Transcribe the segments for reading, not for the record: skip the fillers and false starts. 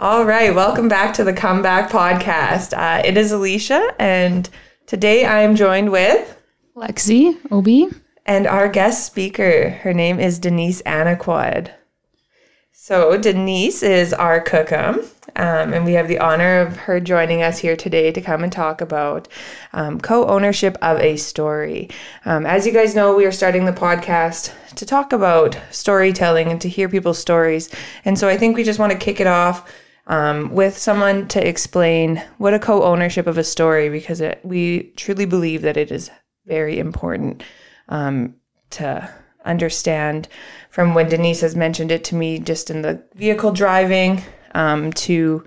All right, welcome back to the Comeback Podcast. It is Alicia, and today I am joined with Lexi Obi, and our guest speaker. Her name is Denise Anaquad. So Denise is our cookum, and we have the honor of her joining us here today to come and talk about co-ownership of a story. As you guys know, we are starting the podcast to talk about storytelling and to hear people's stories. And so I think we just want to kick it off with someone to explain what a co-ownership of a story, because we truly believe that it is very important to understand, from when Denise has mentioned it to me just in the vehicle driving to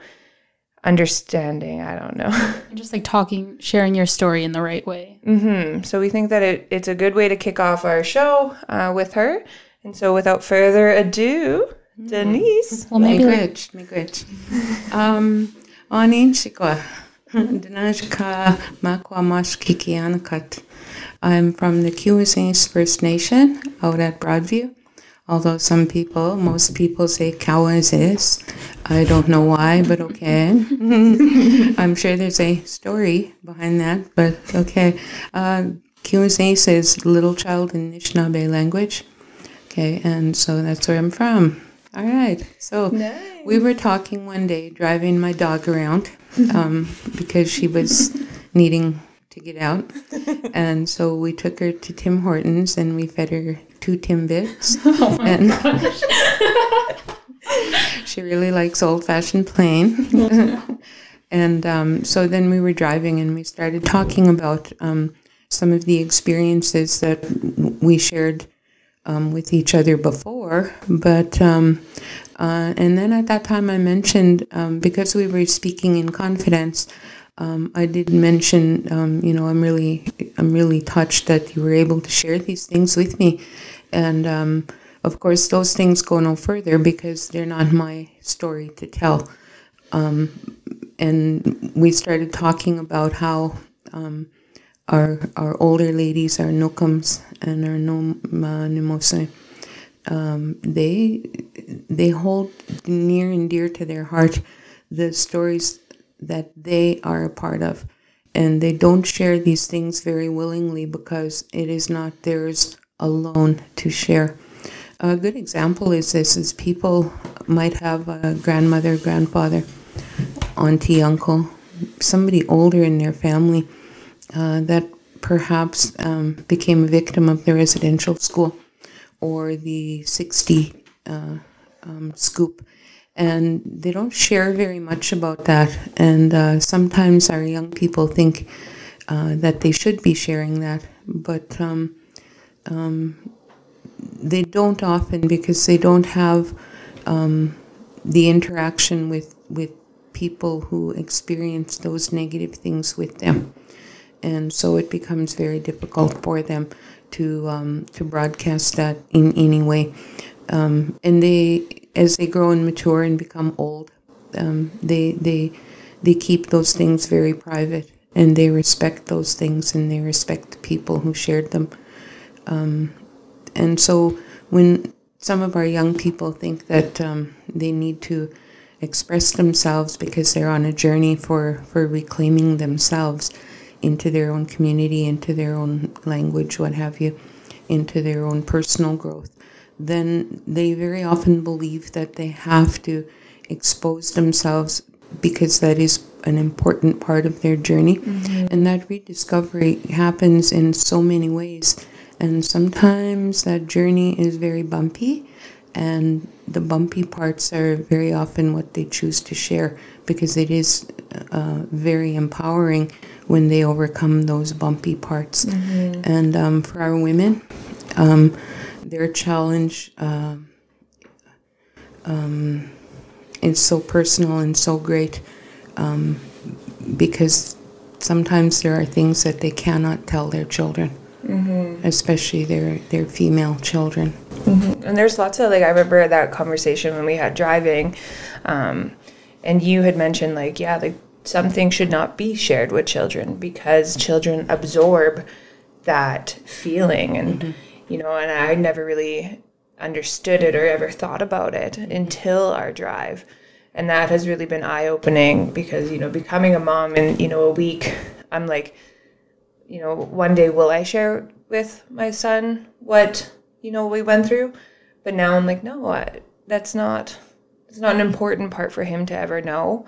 understanding, I don't know. Just like talking, sharing your story in the right way. Mm-hmm. So we think that it's a good way to kick off our show with her. And so without further ado, Denise. Well, maybe good. I'm from the Kiwisase First Nation out at Broadview, although most people say Kawasis. I don't know why, but okay. I'm sure there's a story behind that, but okay. Kiwisase is little child in Anishinaabe language. Okay, and so that's where I'm from. All right, so nice. We were talking one day, driving my dog around because she was needing to get out, and so we took her to Tim Hortons and we fed her 2 Timbits. Oh my gosh. She really likes old-fashioned plain. And so then we were driving and we started talking about some of the experiences that we shared with each other before, but and then at that time I mentioned, because we were speaking in confidence, I did mention, I'm really touched that you were able to share these things with me. And, of course, those things go no further because they're not my story to tell. And we started talking about how our older ladies, our Nukums and our Noma Nimose, they hold near and dear to their heart the stories that they are a part of, and they don't share these things very willingly because it is not theirs alone to share. A good example is this: people might have a grandmother, grandfather, auntie, uncle, somebody older in their family that perhaps became a victim of the residential school or the 60 scoop. And they don't share very much about that. And sometimes our young people think that they should be sharing that, but they don't often, because they don't have the interaction with people who experience those negative things with them. And so it becomes very difficult for them to broadcast that in any way. And as they grow and mature and become old, they keep those things very private, and they respect those things, and they respect the people who shared them. And so when some of our young people think that they need to express themselves because they're on a journey for reclaiming themselves into their own community, into their own language, what have you, into their own personal growth, then they very often believe that they have to expose themselves because that is an important part of their journey. Mm-hmm. And that rediscovery happens in so many ways. And sometimes that journey is very bumpy, and the bumpy parts are very often what they choose to share, because it is very empowering when they overcome those bumpy parts. Mm-hmm. And for our women, their challenge is so personal and so great, because sometimes there are things that they cannot tell their children, mm-hmm. especially their female children. Mm-hmm. And there's lots of, I remember that conversation when we had driving, and you had mentioned, some things should not be shared with children because children absorb that feeling, and mm-hmm. And I never really understood it or ever thought about it until our drive. And that has really been eye-opening because, you know, becoming a mom in, you know, a week, I'm like, you know, one day will I share with my son what, you know, we went through? But now I'm like, no, it's not an important part for him to ever know.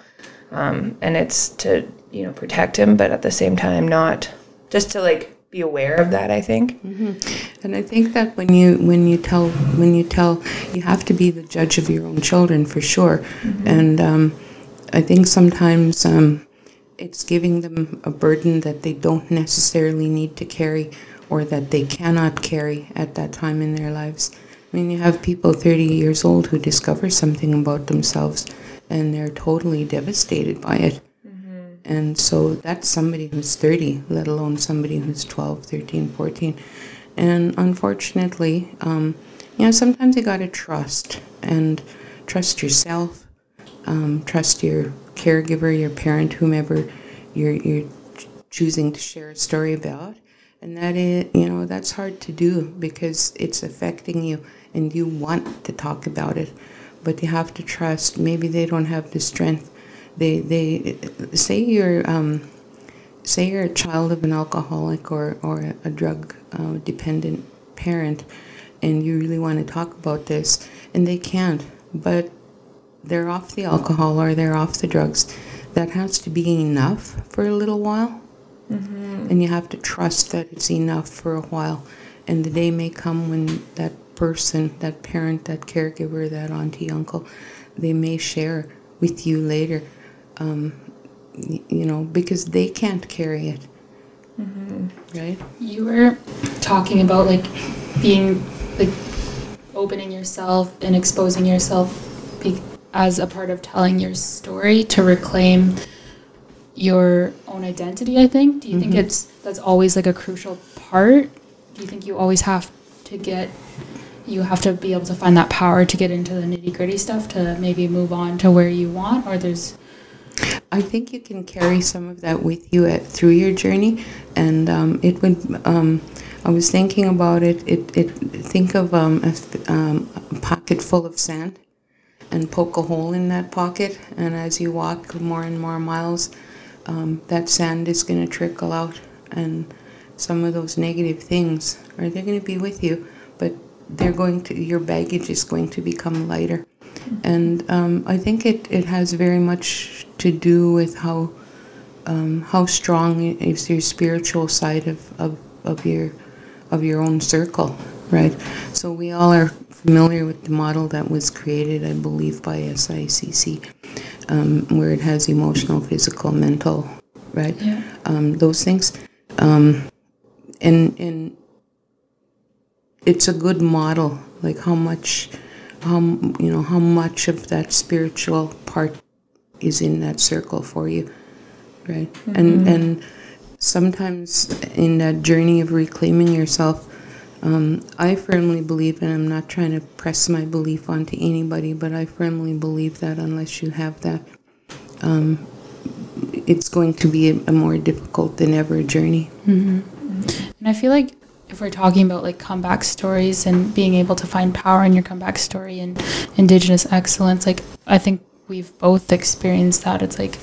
And it's to, you know, protect him, but at the same time, not just to like be aware of that, I think. Mm-hmm. And I think that when you tell, you have to be the judge of your own children for sure. Mm-hmm. And I think sometimes it's giving them a burden that they don't necessarily need to carry or that they cannot carry at that time in their lives. I mean, you have people 30 years old who discover something about themselves and they're totally devastated by it. Mm-hmm. And so that's somebody who's 30, let alone somebody who's 12, 13, 14. And unfortunately, you know, sometimes you got to trust yourself, trust your caregiver, your parent, whomever you're choosing to share a story about. And that is, you know, that's hard to do because it's affecting you and you want to talk about it. But you have to trust. Maybe they don't have the strength. They say you're a child of an alcoholic or a drug dependent parent and you really want to talk about this and they can't. But they're off the alcohol or they're off the drugs. That has to be enough for a little while. Mm-hmm. And you have to trust that it's enough for a while. And the day may come when that person, that parent, that caregiver, that auntie, uncle, they may share with you later, you know, because they can't carry it. Mm-hmm. Right? You were talking about, like, being, like, opening yourself and exposing yourself as a part of telling your story to reclaim your own identity, I think. Do you think that's always like a crucial part? Do you think you always have to be able to find that power to get into the nitty-gritty stuff to maybe move on to where you want, or there's... I think you can carry some of that with you through your journey, and it would... I was thinking about it. Think of a pocket full of sand and poke a hole in that pocket, and as you walk more and more miles, that sand is going to trickle out, and some of those negative things are they're going to be with you, but your baggage is going to become lighter. And I think it has very much to do with how strong is your spiritual side of your own circle, right? So we all are familiar with the model that was created, I believe, by SICC. Where it has emotional, physical, mental, right? Yeah. Those things. And it's a good model, like how much of that spiritual part is in that circle for you, right? Mm-hmm. And sometimes in that journey of reclaiming yourself, I firmly believe, and I'm not trying to press my belief onto anybody, but I firmly believe that unless you have that, it's going to be a more difficult than ever journey. Mm-hmm. And I feel like if we're talking about like comeback stories and being able to find power in your comeback story and Indigenous excellence, like I think we've both experienced that. It's like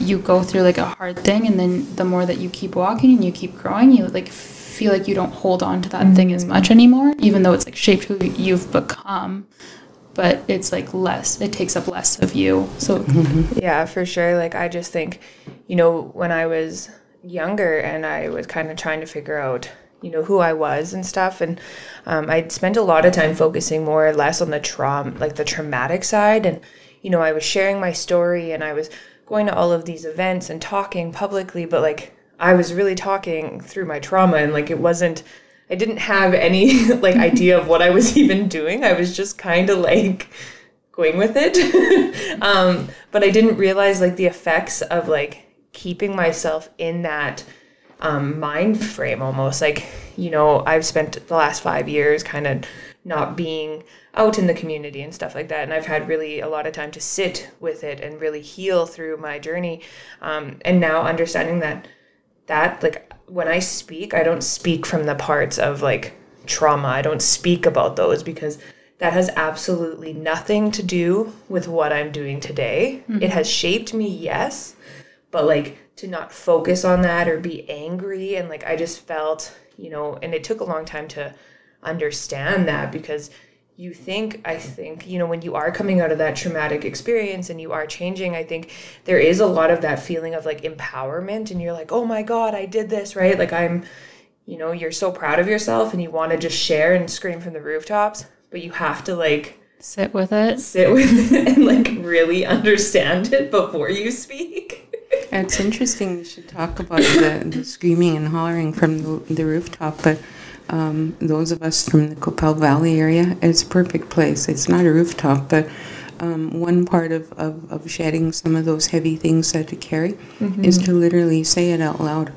you go through like a hard thing, and then the more that you keep walking and you keep growing, you like feel like you don't hold on to that mm-hmm. thing as much anymore, even though it's like shaped who you've become, but it's like it takes up less of you. So mm-hmm. yeah, for sure. Like I just think, you know, when I was younger and I was kind of trying to figure out, you know, who I was and stuff, and I'd spent a lot of time focusing more or less on the traumatic side, and you know, I was sharing my story and I was going to all of these events and talking publicly, but like I was really talking through my trauma, and like I didn't have any like idea of what I was even doing. I was just kind of like going with it. But I didn't realize like the effects of like keeping myself in that mind frame almost. Like, you know, I've spent the last 5 years kind of not being out in the community and stuff like that, and I've had really a lot of time to sit with it and really heal through my journey. And now understanding that like when I speak, I don't speak from the parts of like trauma. I don't speak about those because that has absolutely nothing to do with what I'm doing today. Mm-hmm. It has shaped me, yes, but like to not focus on that or be angry. And like, I just felt, you know, and it took a long time to understand that, because you think, I think, you know, when you are coming out of that traumatic experience and you are changing, I think there is a lot of that feeling of like empowerment, and you're like, oh my God, I did this, right? Like I'm, you know, you're so proud of yourself and you want to just share and scream from the rooftops, but you have to like sit with it and like really understand it before you speak. It's interesting you should talk about the screaming and hollering from the rooftop, but those of us from the Coppell Valley area, it's a perfect place. It's not a rooftop, but one part of shedding some of those heavy things that you carry mm-hmm. is to literally say it out loud,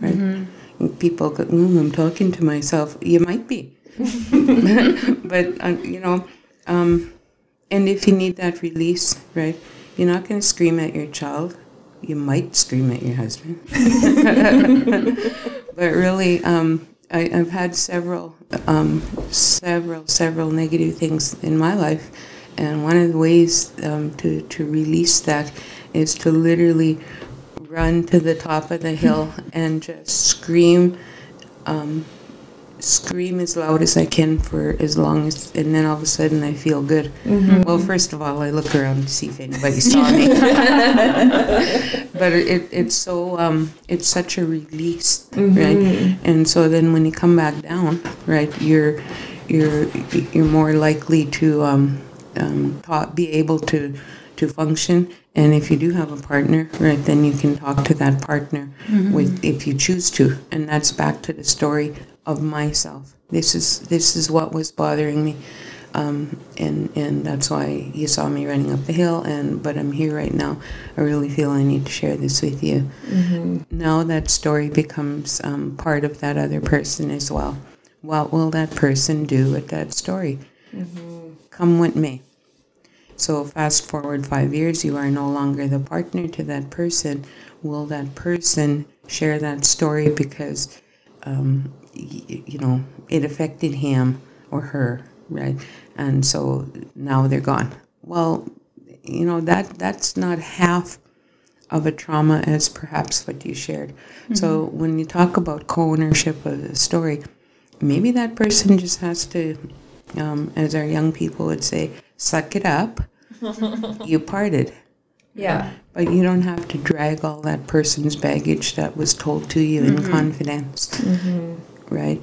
right? Mm-hmm. People go, I'm talking to myself. You might be. but you know, and if you need that release, right, you're not going to scream at your child. You might scream at your husband. But really... I've had several negative things in my life, and one of the ways to release that is to literally run to the top of the hill and just scream as loud as I can for as long as, and then all of a sudden I feel good. Mm-hmm. Well, first of all, I look around to see if anybody saw me. But it's such a release, mm-hmm. right? And so then when you come back down, right, you're more likely to be able to function. And if you do have a partner, right, then you can talk to that partner mm-hmm. with, if you choose to. And that's back to the story of myself. This is what was bothering me, and that's why you saw me running up the hill. But I'm here right now. I really feel I need to share this with you. Mm-hmm. Now that story becomes part of that other person as well. What will that person do with that story? Mm-hmm. Come with me. So fast forward 5 years, you are no longer the partner to that person. Will that person share that story because, you know, it affected him or her, right? And so now they're gone. Well, you know, that's not half of a trauma as perhaps what you shared. Mm-hmm. So when you talk about co-ownership of a story, maybe that person just has to, as our young people would say, suck it up. You parted. Yeah. But you don't have to drag all that person's baggage that was told to you mm-hmm. in confidence. Mm-hmm. Right?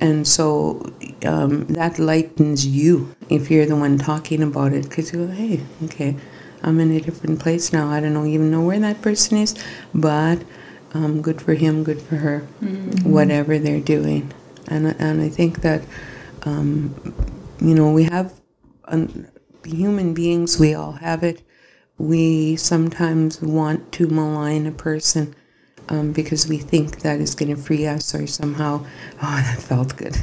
And so that lightens you if you're the one talking about it, because you go, hey, okay, I'm in a different place now. I don't even know where that person is, but good for him, good for her, mm-hmm. whatever they're doing. And I think that, you know, we have, human beings, we all have it. We sometimes want to malign a person because we think that is going to free us, or somehow, oh, that felt good.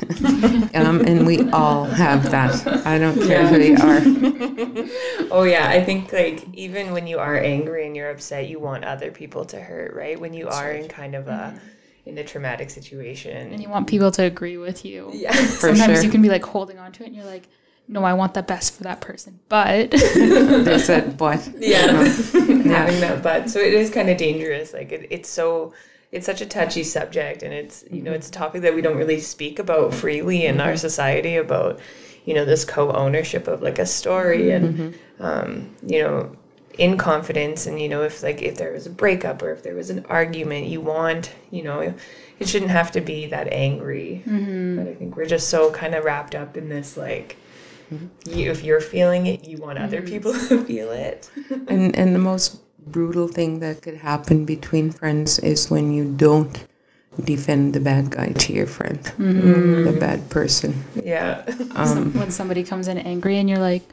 And we all have that. I don't care who they are. Oh, yeah. I think, like, even when you are angry and you're upset, you want other people to hurt, right? When you are in kind of a... in a traumatic situation. And you want people to agree with you. Yeah, sometimes you can be, like, holding on to it, and you're like, no, I want the best for that person, but... There's that but. Yeah, having that but. So it is kind of dangerous. Like, it's such a touchy subject, and it's, you know, it's a topic that we don't really speak about freely in mm-hmm. our society, about, you know, this co-ownership of, like, a story and, mm-hmm. You know, in confidence. And, you know, if there was a breakup or if there was an argument, you want, you know, it shouldn't have to be that angry. Mm-hmm. But I think we're just so kind of wrapped up in this, like... Mm-hmm. If you're feeling it, you want other people to feel it. And the most brutal thing that could happen between friends is when you don't defend the bad guy to your friend, mm-hmm. the bad person. Yeah. When somebody comes in angry and you're like,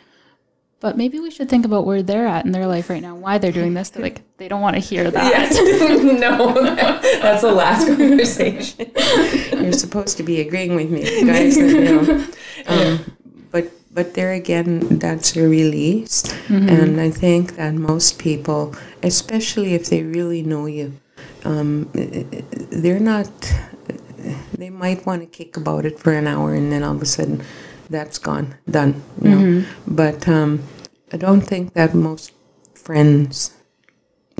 but maybe we should think about where they're at in their life right now, why they're doing this. They're like, they don't want to hear that. Yeah. No, that's the last conversation. You're supposed to be agreeing with me, guys. You know, But there again, that's a release. Mm-hmm. And I think that most people, especially if they really know you, they might want to kick about it for an hour, and then all of a sudden that's gone, done, you know? Mm-hmm. But I don't think that most friends,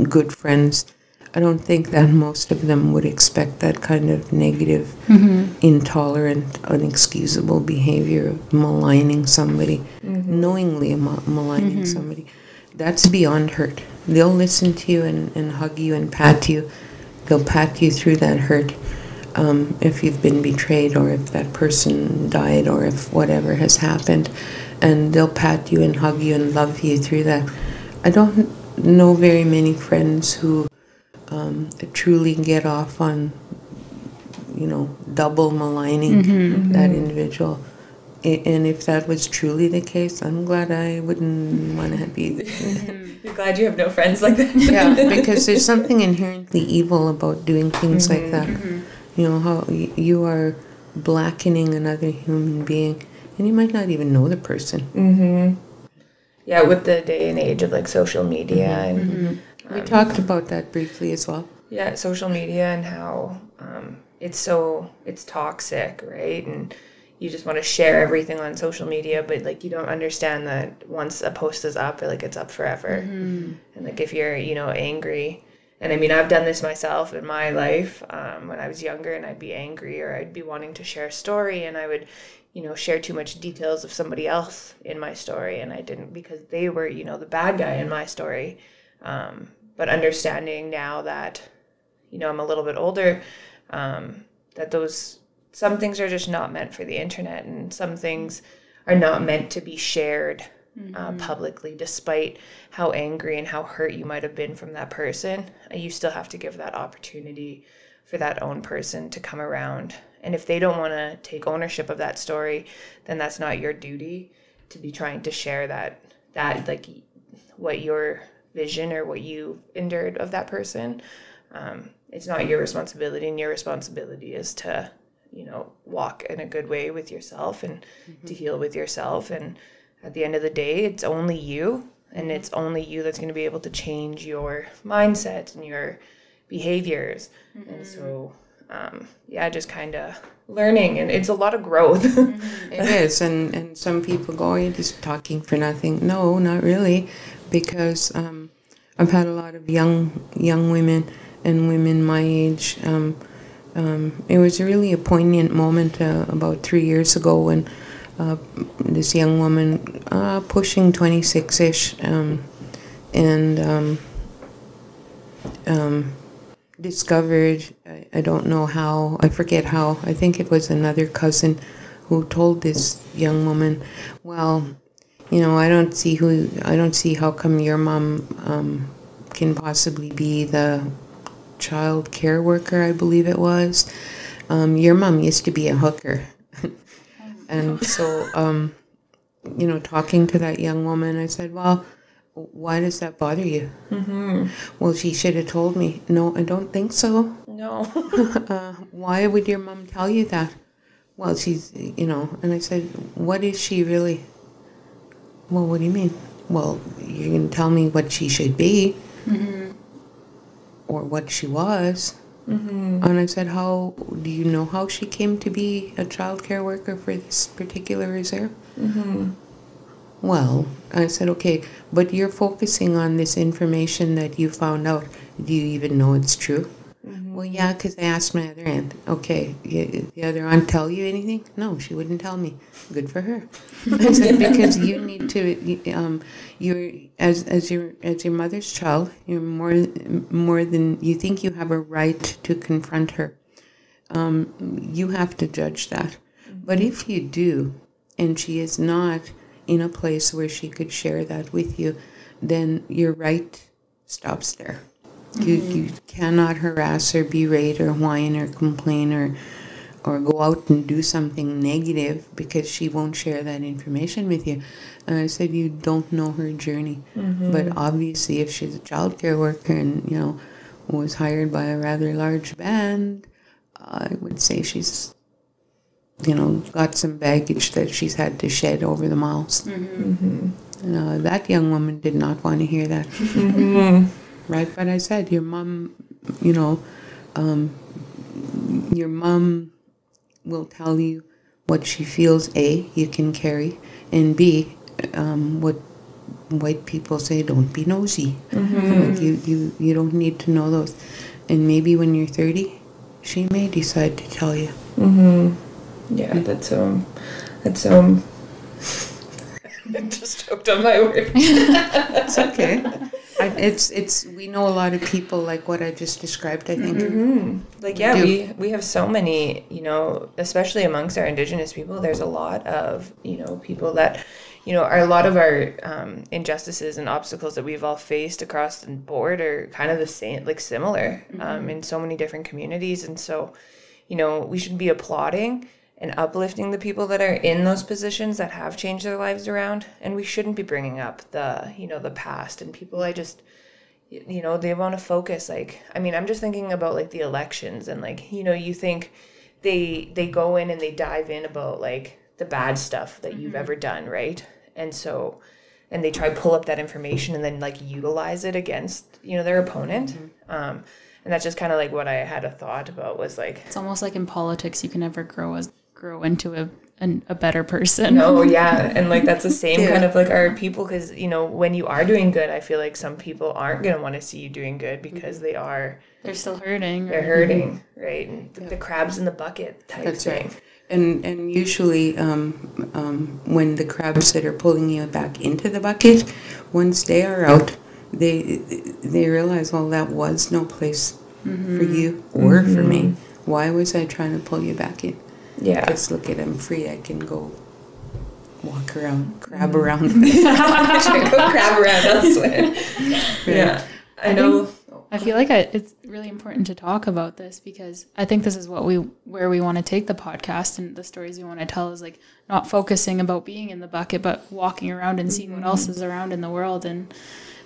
good friends, I don't think that most of them would expect that kind of negative, mm-hmm. intolerant, unexcusable behavior of maligning somebody, mm-hmm. knowingly maligning mm-hmm. somebody. That's beyond hurt. They'll listen to you and hug you and pat you. They'll pat you through that hurt if you've been betrayed or if that person died or if whatever has happened. And they'll pat you and hug you and love you through that. I don't know very many friends who truly get off on, you know, double maligning mm-hmm, that mm-hmm. individual. And if that was truly the case, I'm glad I wouldn't want to be there. You're glad you have no friends like that. Yeah, because there's something inherently evil about doing things mm-hmm, like that. Mm-hmm. You know, how you are blackening another human being, and you might not even know the person. Mm-hmm. Yeah, with the day and age of, like, social media mm-hmm, and... Mm-hmm. We talked about that briefly as well. Yeah, social media and how it's toxic, right? And you just want to share everything on social media, but, like, you don't understand that once a post is up, like, it's up forever. Mm-hmm. And, like, if you're, you know, angry. And, I mean, I've done this myself in my life when I was younger, and I'd be angry or I'd be wanting to share a story, and I would, you know, share too much details of somebody else in my story, and I didn't because they were, you know, the bad guy in my story. But understanding now that, you know, I'm a little bit older, that some things are just not meant for the internet, and some things are not meant to be shared mm-hmm. publicly, despite how angry and how hurt you might have been from that person. You still have to give that opportunity for that own person to come around. And if they don't want to take ownership of that story, then that's not your duty to be trying to share that like, what your vision or what you endured of that person. It's not your responsibility, and your responsibility is to, you know, walk in a good way with yourself and mm-hmm. to heal with yourself. And at the end of the day, it's only you, and it's only you that's going to be able to change your mindset and your behaviors. Mm-hmm. And so, just kind of learning, and it's a lot of growth. It is, and some people go, oh, you're just talking for nothing. No, not really. Because I've had a lot of young women and women my age. It was really a poignant moment about 3 years ago when this young woman, pushing 26-ish, discovered, I don't know how, I forget how, I think it was another cousin who told this young woman, well, you know, I don't see how come your mom can possibly be the child care worker, I believe it was. Your mom used to be a hooker. And so, you know, talking to that young woman, I said, well, why does that bother you? Mm-hmm. Well, she should have told me. No, I don't think so. No. Why would your mom tell you that? Well, she's, you know, and I said, what is she really? Well, what do you mean? Well, you're going to tell me what she should be mm-hmm. or what she was. Mm-hmm. And I said, how do you know how she came to be a child care worker for this particular reserve? Mm-hmm. Well, I said, okay, but you're focusing on this information that you found out. Do you even know it's true? Mm-hmm. Well, yeah, because I asked my other aunt. Okay, the other aunt tell you anything? No, she wouldn't tell me. Good for her. I said, because you need to, you're as your mother's child, you're more than you think. You have a right to confront her. You have to judge that. But if you do, and she is not in a place where she could share that with you, then your right stops there. You cannot harass or berate or whine or complain or go out and do something negative because she won't share that information with you. And I said, you don't know her journey. Mm-hmm. But obviously if she's a child care worker and, you know, was hired by a rather large band, I would say she's, you know, got some baggage that she's had to shed over the miles. Mm-hmm. Mm-hmm. That young woman did not want to hear that. Mm-hmm. Right, but I said, your mom, you know, your mom will tell you what she feels, A, you can carry, and B, what white people say, don't be nosy. Mm-hmm. You don't need to know those. And maybe when you're 30, she may decide to tell you. Mm-hmm. Yeah, that's I just choked on my words. It's okay. We know a lot of people like what I just described, I think. Mm-hmm. Like, yeah, we have so many, you know, especially amongst our Indigenous people, there's a lot of, you know, people that, you know, a lot of our injustices and obstacles that we've all faced across the board are kind of the same, like similar in so many different communities. And so, you know, we should be applauding and uplifting the people that are in those positions that have changed their lives around. And we shouldn't be bringing up the, you know, the past and people. I just, you know, they want to focus. Like, I mean, I'm just thinking about like the elections and like, you know, you think they go in and they dive in about like the bad stuff that you've ever done. Right. And so, and they try to pull up that information and then like utilize it against, you know, their opponent. And that's just kind of like what I had a thought about was like, it's almost like in politics, you can never grow into a better person. No, yeah. And like that's the same kind of like our people, because you know when you are doing good, I feel like some people aren't going to want to see you doing good because they're still hurting. They're hurting, right? And the crabs in the bucket type thing. Right. And usually when the crabs that are pulling you back into the bucket, once they are out, they realize, well, that was no place for you or for me. Why was I trying to pull you back in? Yeah. Just look at, I'm free. I can go walk around, crab around. Go crab around elsewhere. Right. Yeah. I know. I feel like it's really important to talk about this because I think this is where we want to take the podcast and the stories we want to tell is like not focusing about being in the bucket, but walking around and seeing what else is around in the world. And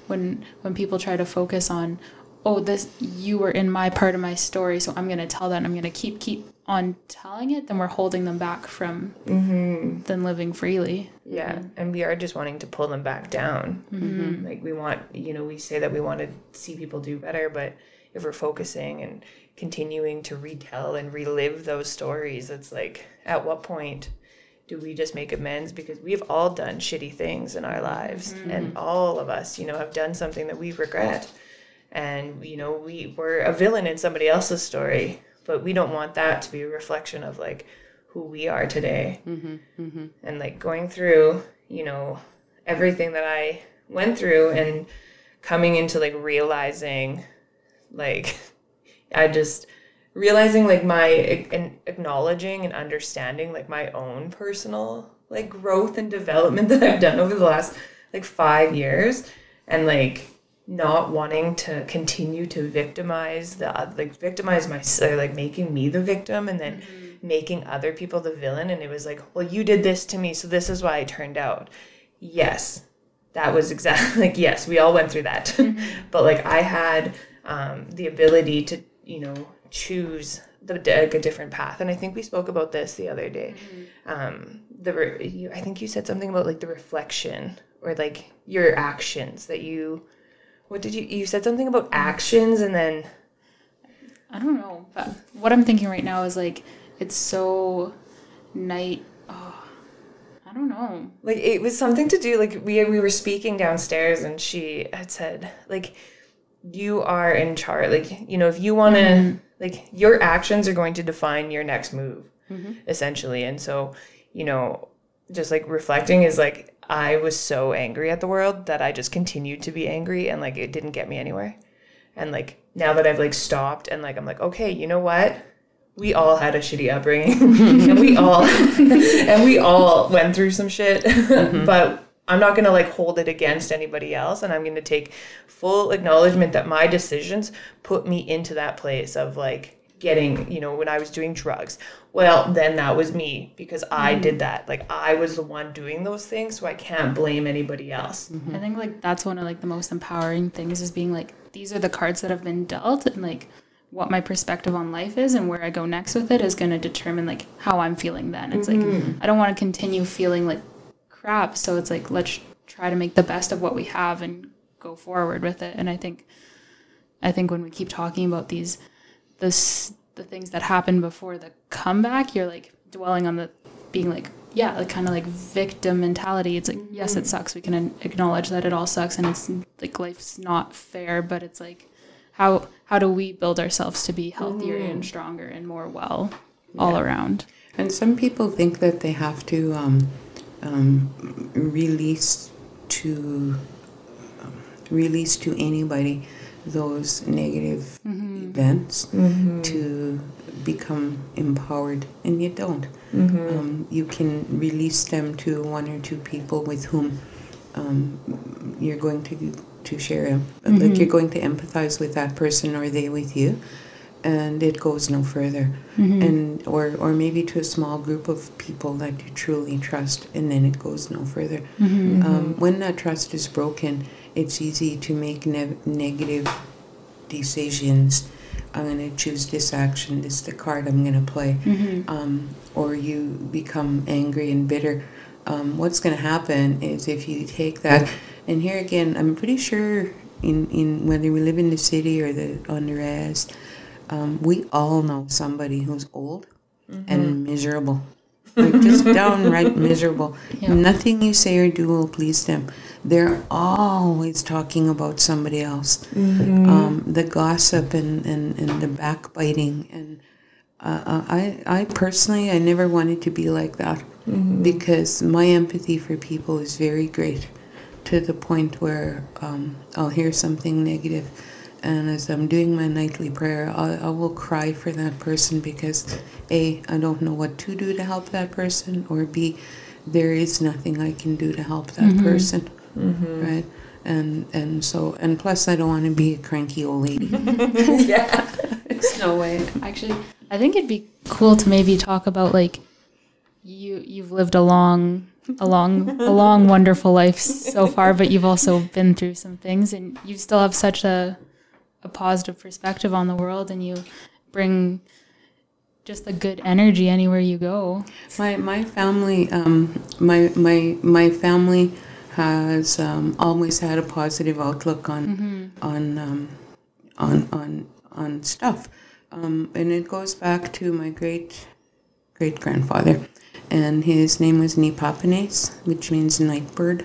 when people try to focus on, oh, this, you were in my part of my story, so I'm going to tell that and I'm going to keep on telling it, then we're holding them back from then living freely. Yeah, and we are just wanting to pull them back down. Mm-hmm. Like we want, you know, we say that we want to see people do better, but if we're focusing and continuing to retell and relive those stories, it's like, at what point do we just make amends? Because we've all done shitty things in our lives, and all of us, you know, have done something that we regret. And, you know, we're a villain in somebody else's story. But we don't want that to be a reflection of, like, who we are today. And, like, going through, you know, everything that I went through and coming into, like, realizing, like, and acknowledging and understanding, like, my own personal, like, growth and development that I've done over the last, like, 5 years. And, like, not wanting to continue to victimize myself, like making me the victim and then making other people the villain. And it was like, well, you did this to me, so this is why I turned out. Yes, that was exactly, like, yes, we all went through that. But like I had the ability to, you know, choose a different path. And I think we spoke about this the other day. I think you said something about like the reflection or like your actions that you said something about actions and then I don't know, but what I'm thinking right now is like it's so I don't know. Like it was something to do like we were speaking downstairs and she had said like you are in charge, like you know if you want to like your actions are going to define your next move essentially. And so, you know, just like reflecting is like I was so angry at the world that I just continued to be angry and like it didn't get me anywhere. And like now that I've like stopped and like I'm like, okay, you know what? We all had a shitty upbringing and we all went through some shit, but I'm not going to like hold it against anybody else. And I'm going to take full acknowledgement that my decisions put me into that place of like getting, you know, when I was doing drugs, well, then that was me because I did that. Like I was the one doing those things, so I can't blame anybody else. I think like that's one of like the most empowering things is being like, these are the cards that have been dealt and like what my perspective on life is and where I go next with it is going to determine like how I'm feeling then. It's like, I don't want to continue feeling like crap. So it's like, let's try to make the best of what we have and go forward with it. And I think when we keep talking about these the things that happened before the comeback, you're like dwelling on the being like, yeah, like kind of like victim mentality. It's like, yes, it sucks. We can acknowledge that it all sucks and it's like life's not fair, but it's like how do we build ourselves to be healthier and stronger and more all around? And some people think that they have to release to anybody those negative events to become empowered, and you don't. You can release them to one or two people with whom you're going to share, like you're going to empathize with that person or they with you, and it goes no further. And or maybe to a small group of people that you truly trust, and then it goes no further. When that trust is broken, it's easy to make negative decisions. I'm going to choose this action. This is the card I'm going to play. Or you become angry and bitter. What's going to happen is if you take that, and here again, I'm pretty sure in whether we live in the city or on the res, we all know somebody who's old and miserable. Like just downright miserable. Yeah. Nothing you say or do will please them. They're always talking about somebody else. The gossip and the backbiting. And I personally, I never wanted to be like that because my empathy for people is very great, to the point where I'll hear something negative, and as I'm doing my nightly prayer, I will cry for that person because A, I don't know what to do to help that person, or B, there is nothing I can do to help that person, right? And plus, I don't want to be a cranky old lady. Yeah, there's no way. Actually, I think it'd be cool to maybe talk about like you've lived a long wonderful life so far, but you've also been through some things, and you still have such a positive perspective on the world, and you bring just the good energy anywhere you go. My family, my family has always had a positive outlook on stuff, and it goes back to my great grandfather, and his name was Nipapanes, which means night bird,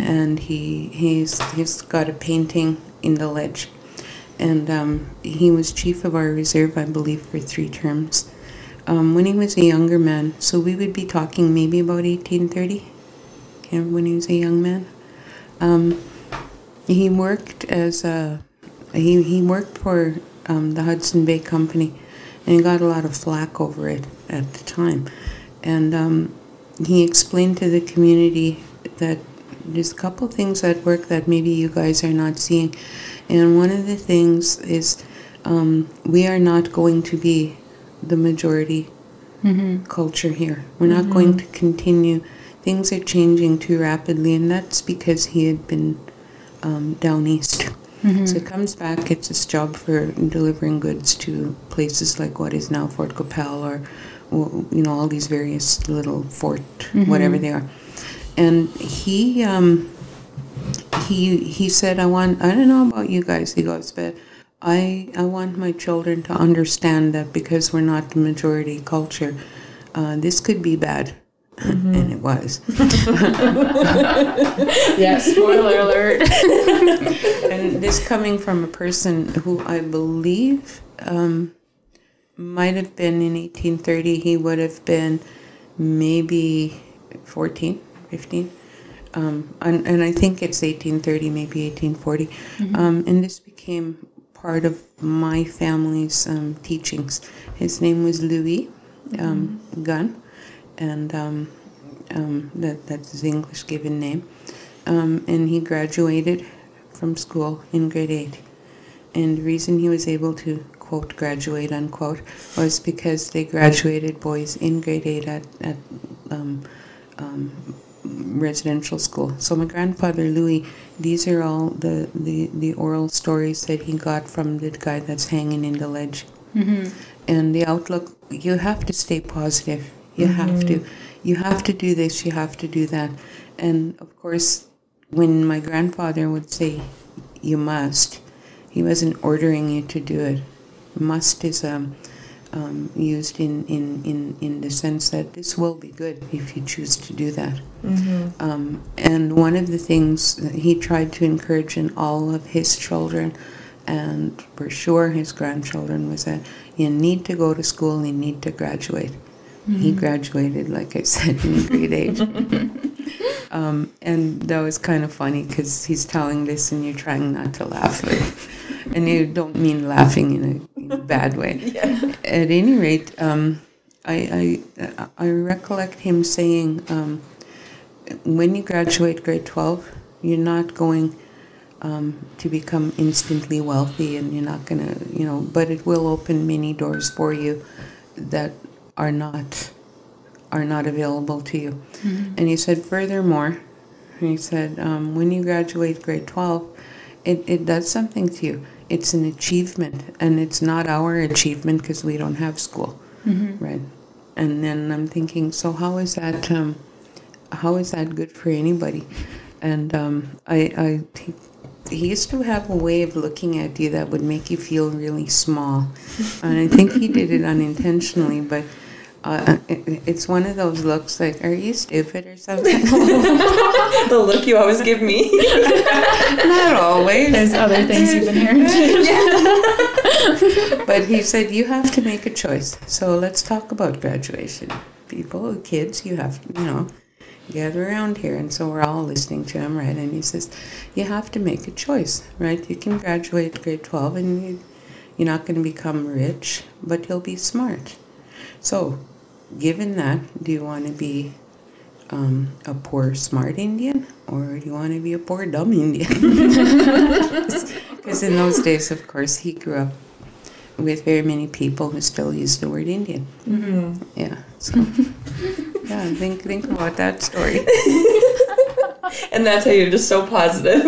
and he's got a painting in the ledge. And he was chief of our reserve, I believe, for 3 terms. When he was a younger man, so we would be talking maybe about 1830, when he was a young man. He worked as he worked for the Hudson Bay Company, and he got a lot of flack over it at the time. And he explained to the community that there's a couple things at work that maybe you guys are not seeing. And one of the things is we are not going to be the majority culture here. We're not going to continue. Things are changing too rapidly, and that's because he had been down east. So it comes back, it's his job for delivering goods to places like what is now Fort Capel, or all these various little fort, whatever they are. And he said, I don't know about you guys, he goes, but I want my children to understand that because we're not the majority culture, this could be bad. And it was. Yes, spoiler alert. And this coming from a person who I believe might have been in 1830, he would have been maybe 14, 15. And I think it's 1830, maybe 1840. And this became part of my family's teachings. His name was Louis Gunn, and that's his English given name. And he graduated from school in grade 8. And the reason he was able to, quote, graduate, unquote, was because they graduated boys in grade 8 at residential school. So my grandfather Louis, these are all the oral stories that he got from the guy that's hanging in the ledge. And the outlook, you have to stay positive. You have to do this, you have to do that. And of course, when my grandfather would say you must, he wasn't ordering you to do it. Must is used in the sense that this will be good if you choose to do that. Mm-hmm. And one of the things that he tried to encourage in all of his children, and for sure his grandchildren, was that you need to go to school, you need to graduate. Mm-hmm. He graduated, like I said, in grade 8. And that was kind of funny because he's telling this and you're trying not to laugh. But, and you don't mean laughing in a bad way. Yeah. At any rate, I recollect him saying, when you graduate grade 12, you're not going to become instantly wealthy, and you're not going to, you know, but it will open many doors for you that are not available to you. Mm-hmm. And he said, furthermore, he said, when you graduate grade 12, it does something to you. It's an achievement, and it's not our achievement because we don't have school, mm-hmm. right? And then I'm thinking, so how is that good for anybody? And he used to have a way of looking at you that would make you feel really small, and I think he did it unintentionally, but. It's one of those looks like, are you stupid or something? The look you always give me. Not always. There's other things you've inherited. Yeah. But he said, you have to make a choice. So let's talk about graduation. People, kids, you have, you know, gather around here. And so we're all listening to him, right? And he says, you have to make a choice, right? You can graduate grade 12 and you're not going to become rich, but you'll be smart. So, given that, do you want to be a poor, smart Indian, or do you want to be a poor, dumb Indian? Because in those days, of course, he grew up with very many people who still use the word Indian. Mm-hmm. Yeah. So, yeah, think about that story. And that's how you're just so positive.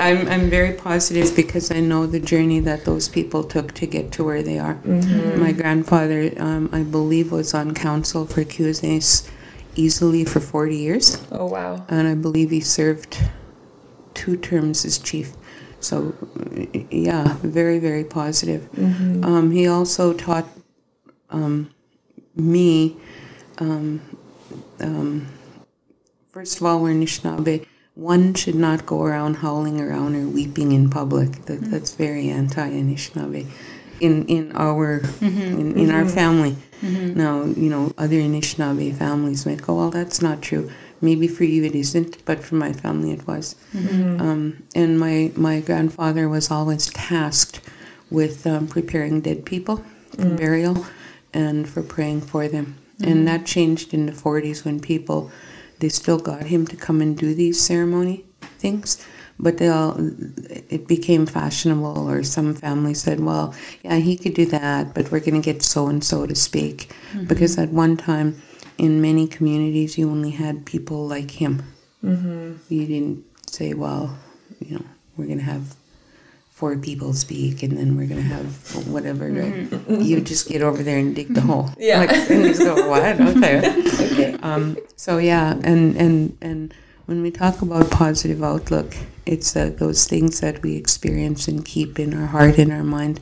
I'm very positive because I know the journey that those people took to get to where they are. Mm-hmm. My grandfather, I believe, was on council for Kiwisase easily for 40 years. Oh, wow. And I believe he served 2 terms as chief. So, yeah, very, very positive. Mm-hmm. He also taught me... first of all, we're Anishinaabe. One should not go around howling around or weeping in public. That's very anti-Anishinaabe in our mm-hmm. in our family. Mm-hmm. Now, you know, other Anishinaabe families might go, well, that's not true. Maybe for you it isn't, but for my family it was. Mm-hmm. And my grandfather was always tasked with preparing dead people for burial and for praying for them. Mm-hmm. And that changed in the 40s when people... They still got him to come and do these ceremony things, but it became fashionable, or some families said, well, yeah, he could do that, but we're going to get so-and-so to speak. Mm-hmm. Because at one time, in many communities, you only had people like him. Mm-hmm. You didn't say, well, you know, we're going to have 4 people speak, and then we're going to have whatever. Right? Mm-hmm. You just get over there and dig the hole. Yeah. Like, and just go, what? Okay. Okay. So, yeah, and when we talk about positive outlook, it's those things that we experience and keep in our heart, in our mind.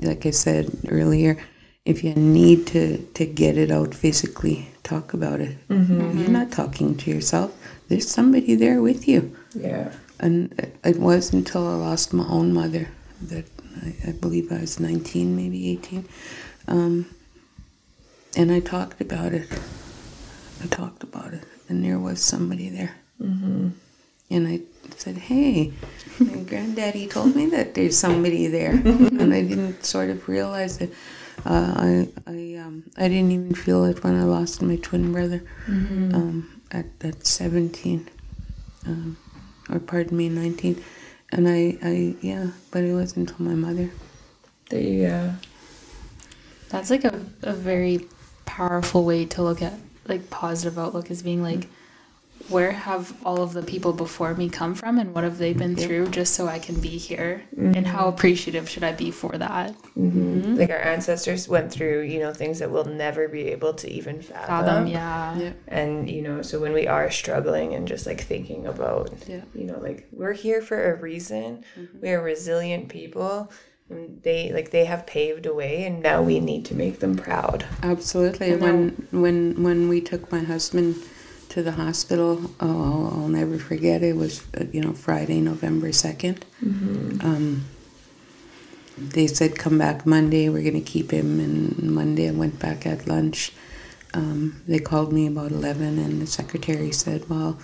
Like I said earlier, if you need to get it out physically, talk about it. Mm-hmm. You're not talking to yourself. There's somebody there with you. Yeah. And it wasn't until I lost my own mother that I believe I was 19, maybe 18. And I talked about it. And there was somebody there. Mm-hmm. And I said, hey, my granddaddy told me that there's somebody there. And I didn't sort of realize it. I didn't even feel it when I lost my twin brother at 17. Or pardon me, 19, and I but it wasn't until my mother. That's like a very powerful way to look at, like, positive outlook, is being like, where have all of the people before me come from, and what have they been through, just so I can be here, and how appreciative should I be for that? Like, our ancestors went through, you know, things that we'll never be able to even fathom. Yeah. And, you know, so when we are struggling and just, like, thinking about, you know, like, we're here for a reason, we're resilient people, They have paved a way, and now we need to make them proud. Absolutely. And when we took my husband to the hospital, I'll never forget. It was Friday, November 2nd. Mm-hmm. They said come back Monday. We're gonna keep him. And Monday I went back at lunch. They called me about 11, and the secretary said, well,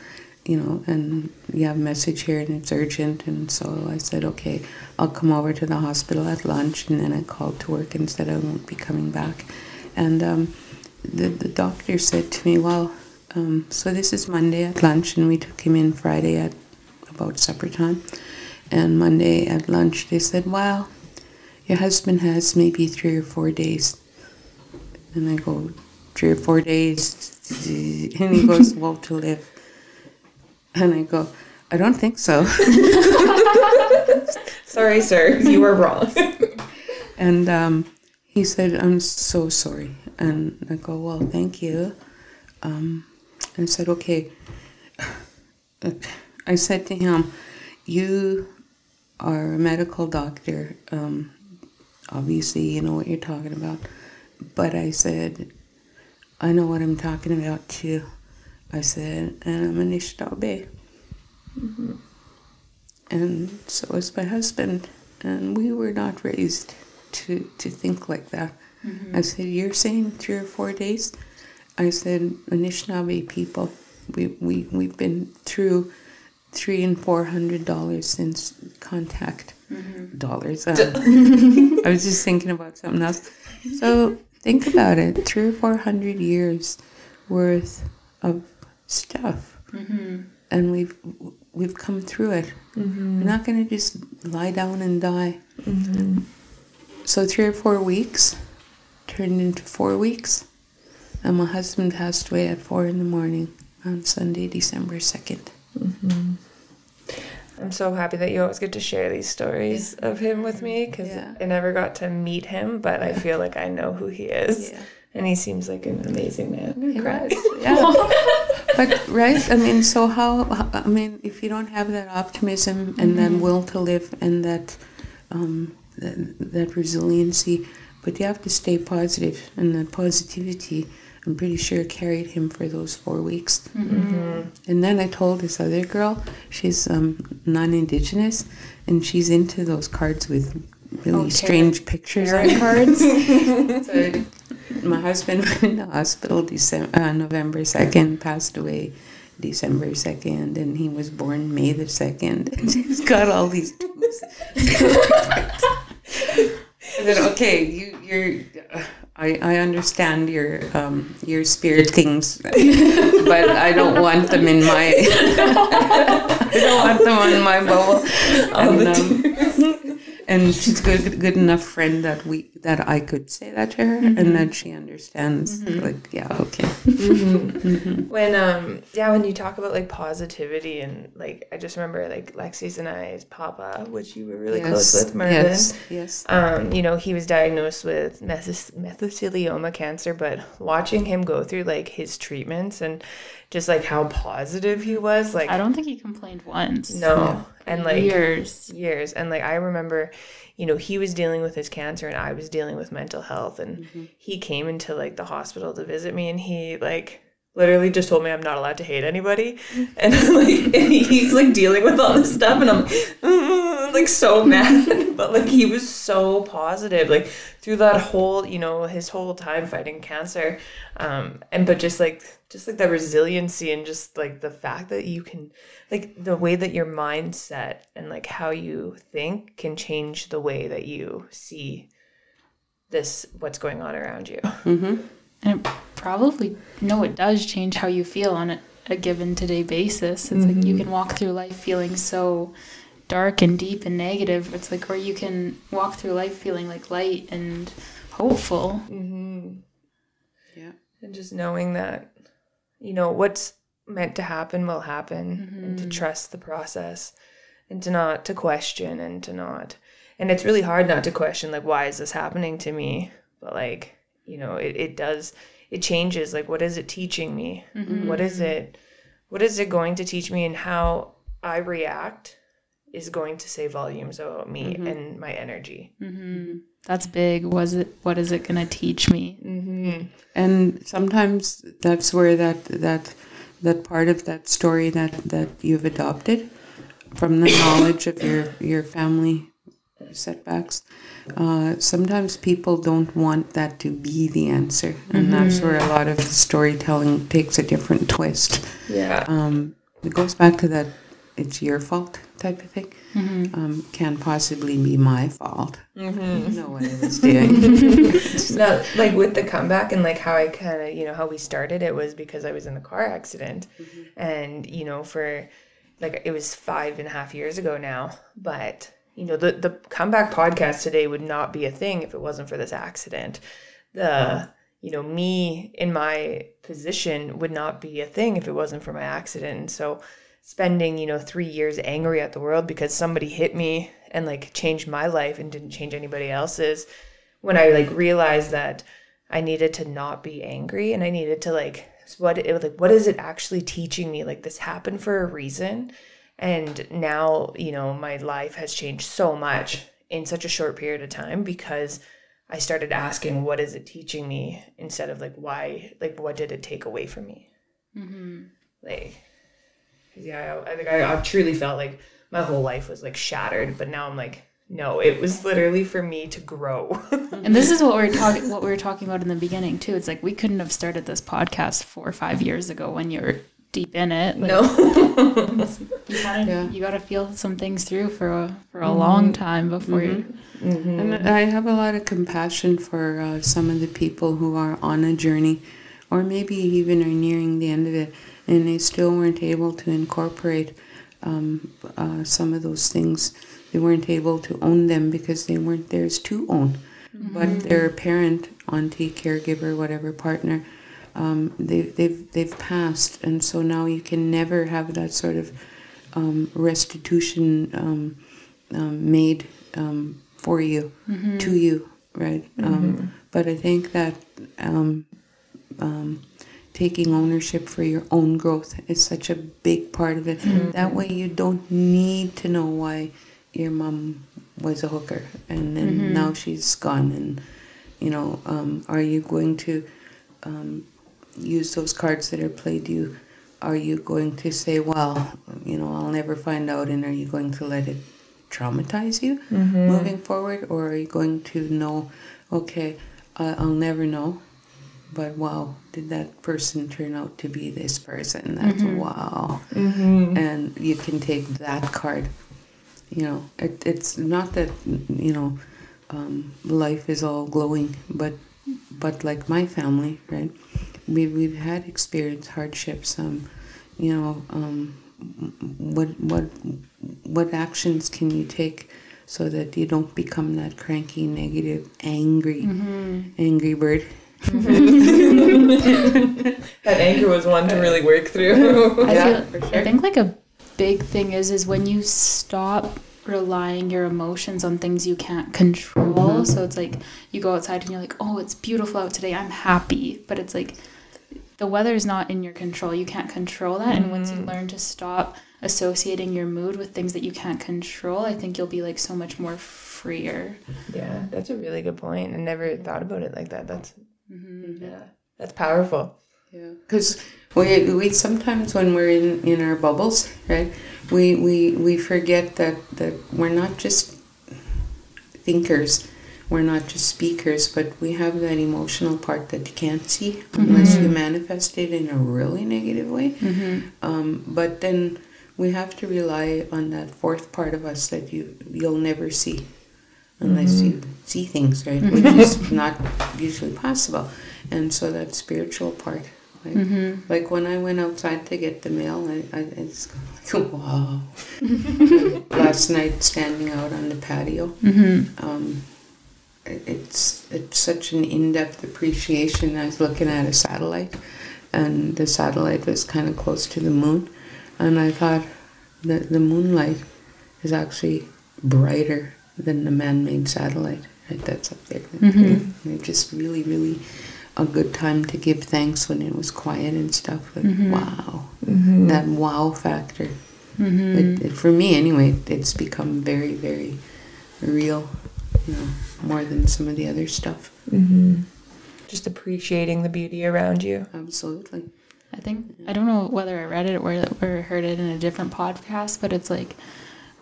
and you have a message here and it's urgent. And so I said, okay, I'll come over to the hospital at lunch. And then I called to work and said I won't be coming back. And the doctor said to me, well, so this is Monday at lunch, and we took him in Friday at about supper time. And Monday at lunch they said, well, your husband has maybe 3 or 4 days. And I go, 3 or 4 days? And he goes, well, to live. And I go, I don't think so. Sorry, sir, you were wrong. And he said, I'm so sorry. And I go, well, thank you. And I said, okay. I said to him, you are a medical doctor. Obviously, you know what you're talking about. But I said, I know what I'm talking about too. I said, and I'm Anishinaabe. Mm-hmm. And so is my husband. And we were not raised to think like that. Mm-hmm. I said, you're saying 3 or 4 days? I said, Anishinaabe people, we've been through $300 and $400 since contact. Mm-hmm. Dollars. I was just thinking about something else. So think about it, 300 or 400 years worth of stuff. Mm-hmm. And we've come through it. Mm-hmm. We're not going to just lie down and die. Mm-hmm. So 3 or 4 weeks turned into 4 weeks, and my husband passed away at 4 a.m. on Sunday, December 2nd. Mm-hmm. I'm so happy that you always get to share these stories of him with me, because I never got to meet him, but I feel like I know who he is. Yeah. And he seems like an amazing man. He was, yeah. But, right? I mean, so if you don't have that optimism and that will to live and that resiliency, but you have to stay positive, and that positivity, I'm pretty sure, carried him for those 4 weeks. Mm-hmm. And then I told this other girl, she's non-Indigenous, and she's into those cards with really strange pictures on cards. So my husband went in the hospital November 2nd, passed away December 2nd, and he was born May the 2nd. And she's got all these twos. And then, okay, I understand your spirit things, but I don't want them in my I don't want them on my bubble. And she's good enough friend that I could say that to her, mm-hmm. and that she understands. Mm-hmm. Mm-hmm. Mm-hmm. When you talk about positivity, and I just remember Lexi's and I's papa, which you were really close with, Marvin. Yes. He was diagnosed with mesothelioma cancer, but watching him go through his treatments and just how positive he was, I don't think he complained once. No. And years. And I remember, he was dealing with his cancer and I was dealing with mental health, and mm-hmm. he came into the hospital to visit me, and he literally just told me I'm not allowed to hate anybody. Mm-hmm. And and he's dealing with all this stuff, and I'm so mad. But he was so positive, through that whole, his whole time fighting cancer. But the resiliency, and just the fact that you can, the way that your mindset and how you think can change the way that you see what's going on around you. Mm-hmm. And it does change how you feel on a given today basis. It's mm-hmm. You can walk through life feeling so dark and deep and negative. It's or you can walk through life feeling light and hopeful. Mm-hmm. Yeah. And just knowing that, what's meant to happen will happen, mm-hmm. and to trust the process, and to not to question, and it's really hard not to question, why is this happening to me? But it changes, what is it teaching me? Mm-hmm. What is it going to teach me, and how I react is going to say volumes about me mm-hmm. and my energy. Mm-hmm. That's big. What is it going to teach me? Mm-hmm. And sometimes that's where that part of that story that you've adopted from the knowledge of your family setbacks, sometimes people don't want that to be the answer, and mm-hmm. that's where a lot of storytelling takes a different twist. Yeah, it goes back to that it's your fault type of thing. Mm-hmm. Can't possibly be my fault. Mm-hmm. I know what I was doing. No, like with the comeback and like how I kind of, you know, how we started it was because I was in the car accident, mm-hmm. and you know, for like it was 5.5 years ago now, but. You know, the comeback podcast today would not be a thing if it wasn't for this accident. You know, me in my position would not be a thing if it wasn't for my accident. And so spending, you know, 3 years angry at the world because somebody hit me and like changed my life and didn't change anybody else's, when I like realized that I needed to not be angry and I needed to like, what is it actually teaching me? Like this happened for a reason. And now, you know, my life has changed so much in such a short period of time because I started asking, what is it teaching me? Instead of like, why, like, what did it take away from me? Mm-hmm. Like, yeah, I think I truly felt like my whole life was like shattered, but now I'm like, no, it was literally for me to grow. And this is what we were talking about in the beginning too. It's like, we couldn't have started this podcast 4 or 5 years ago when you're deep in it. Like, no. You got to feel some things through for a mm-hmm. long time before mm-hmm. you... Mm-hmm. And I have a lot of compassion for some of the people who are on a journey or maybe even are nearing the end of it and they still weren't able to incorporate some of those things. They weren't able to own them because they weren't theirs to own. Mm-hmm. But their parent, auntie, caregiver, whatever, partner... they've passed, and so now you can never have that sort of restitution made for you, mm-hmm. to you, right? Mm-hmm. But I think that taking ownership for your own growth is such a big part of it. Mm-hmm. That way you don't need to know why your mom was a hooker, and then mm-hmm. now she's gone, and, you know, are you going to... use those cards that are played you? Are you going to say, well, you know, I'll never find out, and are you going to let it traumatize you mm-hmm. moving forward, or are you going to know, okay, I'll never know, but wow, did that person turn out to be this person? That's mm-hmm. wow. Mm-hmm. And you can take that card. You know, it's not that, you know, life is all glowing, but like my family, right? We've had experienced hardships. You know, what actions can you take so that you don't become that cranky, negative, angry, mm-hmm. angry bird? Mm-hmm. That anger was one to really work through. I think like a big thing is when you stop relying your emotions on things you can't control. Mm-hmm. So it's like you go outside and you're like, oh, it's beautiful out today, I'm happy, but it's like the weather is not in your control, you can't control that. Mm-hmm. And once you learn to stop associating your mood with things that you can't control, I think you'll be like so much more freer. Yeah, that's a really good point. I never thought about it like that. That's mm-hmm. yeah, that's powerful. Yeah, because we sometimes when we're in our bubbles, right, we forget that we're not just thinkers, we're not just speakers, but we have that emotional part that you can't see unless mm-hmm. you manifest it in a really negative way. Mm-hmm. But then we have to rely on that fourth part of us that you'll never see unless mm-hmm. you see things, right, which is not usually possible. And so that spiritual part. Like, mm-hmm. like when I went outside to get the mail, I just go like, wow. Last night, standing out on the patio, mm-hmm. It's such an in-depth appreciation. I was looking at a satellite, and the satellite was kind of close to the moon, and I thought that the moonlight is actually brighter than the man-made satellite. Right? That's up there. Mm-hmm. They're just really, really... a good time to give thanks when it was quiet and stuff. Like, mm-hmm. wow. Mm-hmm. That wow factor. Mm-hmm. It, for me, anyway, it's become very, very real, you know, more than some of the other stuff. Mm-hmm. Just appreciating the beauty around you. Absolutely. I think, I don't know whether I read it or heard it in a different podcast, but it's like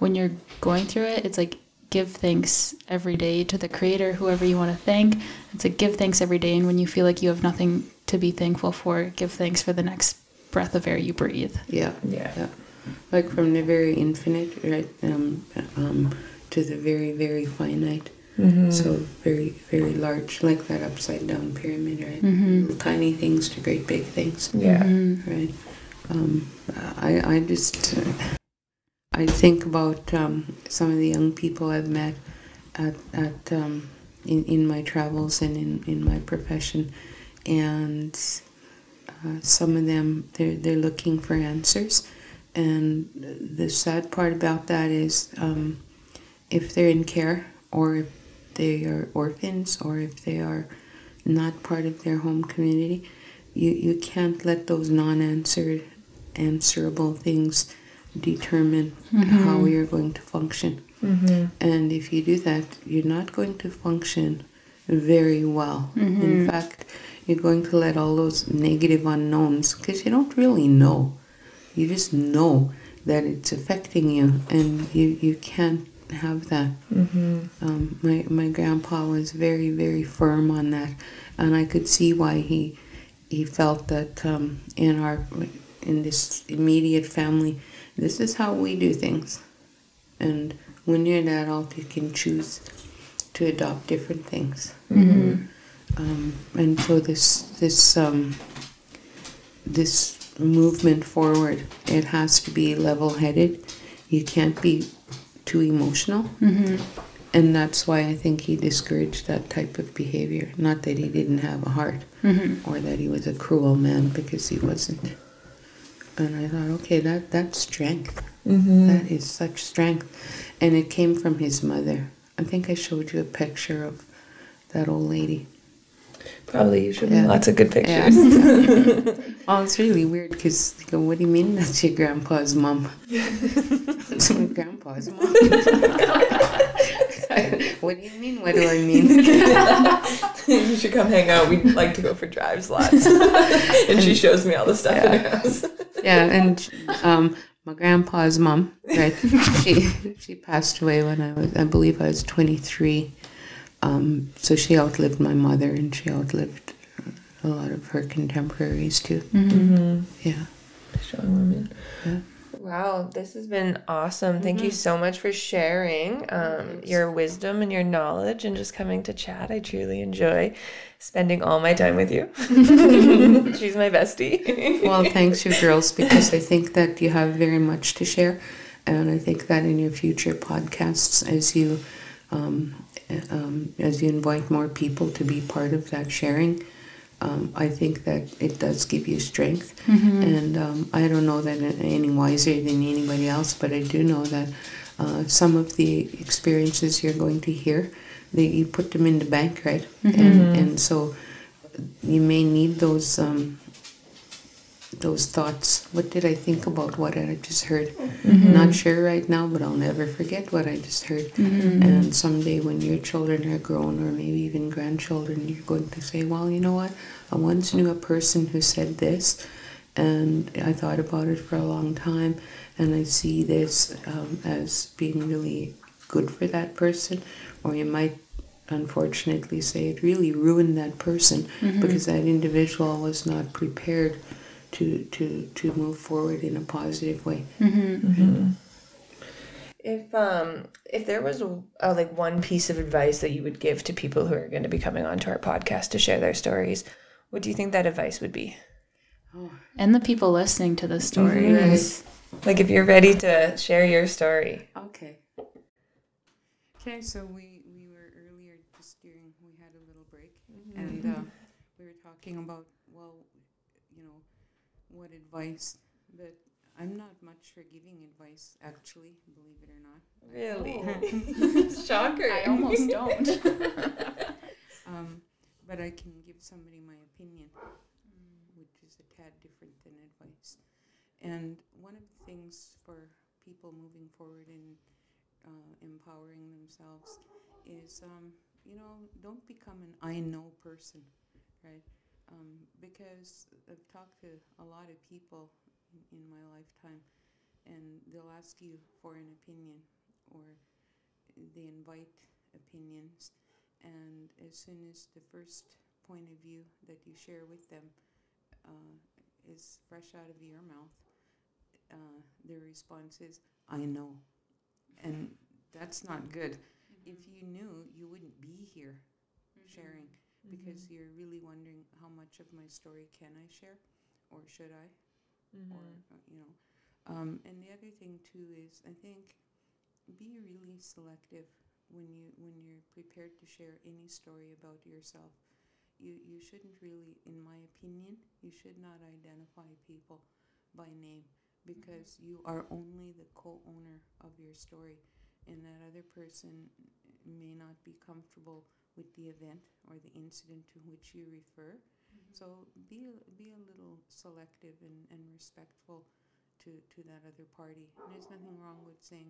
when you're going through it, it's like give thanks every day to the Creator, whoever you want to thank. It's like give thanks every day, and when you feel like you have nothing to be thankful for, give thanks for the next breath of air you breathe. Yeah. Yeah. Yeah. Like from the very infinite, right, to the very, very finite. Mm-hmm. So very, very large, like that upside down pyramid, right? Mm-hmm. Tiny things to great big things. Yeah. Mm-hmm. Right. I think about some of the young people I've met in my travels and in my profession, and some of them they're looking for answers, and the sad part about that is if they're in care, or if they are orphans, or if they are not part of their home community, you can't let those non-answerable things determine mm-hmm. how we are going to function. Mm-hmm. And if you do that, you're not going to function very well. Mm-hmm. In fact, you're going to let all those negative unknowns, because you don't really know. You just know that it's affecting you, and you can't have that. Mm-hmm. My grandpa was very, very firm on that, and I could see why he felt that in this immediate family, this is how we do things, and when you're an adult, you can choose to adopt different things. Mm-hmm. And so this movement forward, it has to be level-headed. You can't be too emotional, mm-hmm. and that's why I think he discouraged that type of behavior. Not that he didn't have a heart, mm-hmm. or that he was a cruel man, because he wasn't. And I thought, okay, that's strength. Mm-hmm. That is such strength, and it came from his mother. I think I showed you a picture of that old lady. Probably you should. Yeah. Lots of good pictures. Yeah. Oh, it's really weird because you go, what do you mean that's your grandpa's mom? That's my grandpa's mom. What do you mean? What do I mean? You should come hang out. We'd like to go for drives lots. And she shows me all the stuff in her house. Yeah, and my grandpa's mom, right? She passed away when I believe I was 23. So she outlived my mother, and she outlived a lot of her contemporaries too. Mm-hmm. Yeah. Strong women. Yeah. Wow, this has been awesome. Mm-hmm. Thank you so much for sharing your wisdom and your knowledge and just coming to chat. I truly enjoy spending all my time with you. She's my bestie. Well, thanks you girls, because I think that you have very much to share, and I think that in your future podcasts, as you invite more people to be part of that sharing, I think that it does give you strength. Mm-hmm. And I don't know that I'm any wiser than anybody else, but I do know that some of the experiences you're going to hear, you put them in the bank, right? Mm-hmm. And so you may need those thoughts. What did I think about what I just heard? Mm-hmm. Not sure right now, but I'll never forget what I just heard. Mm-hmm. And someday when your children are grown, or maybe even grandchildren, you're going to say, well, you know what? I once knew a person who said this, and I thought about it for a long time, and I see this as being really good for that person. Or you might unfortunately say it really ruined that person, mm-hmm. because that individual was not prepared to move forward in a positive way. Mm-hmm. Mm-hmm. If there was like one piece of advice that you would give to people who are going to be coming onto our podcast to share their stories, what do you think that advice would be? Oh. And the people listening to the stories. Mm-hmm. Like if you're ready to share your story. Okay. Okay, so we were earlier just during, we had a little break, mm-hmm. and we were talking about, well, you know, what advice, but I'm not much for giving advice, actually, believe it or not. Really? Oh. Shocker. I almost don't. But I can give somebody my opinion, which is a tad different than advice. And one of the things for people moving forward and empowering themselves is, you know, don't become an I know person, right? Because I've talked to a lot of people in my lifetime, and they'll ask you for an opinion, or they invite opinions, and as soon as the first point of view that you share with them is fresh out of your mouth, their response is, I know. And that's not good. Mm-hmm. If you knew, you wouldn't be here mm-hmm. sharing, because mm-hmm. you're really wondering, how much of my story can I share, or should I? Mm-hmm. Or, you know. And the other thing too is, I think, be really selective when you're prepared to share any story about yourself. You shouldn't really, in my opinion, you should not identify people by name, because mm-hmm. you are only the co-owner of your story, and that other person may not be comfortable with the event or the incident to which you refer. Mm-hmm. So be a little selective and respectful to that other party. And there's nothing wrong with saying,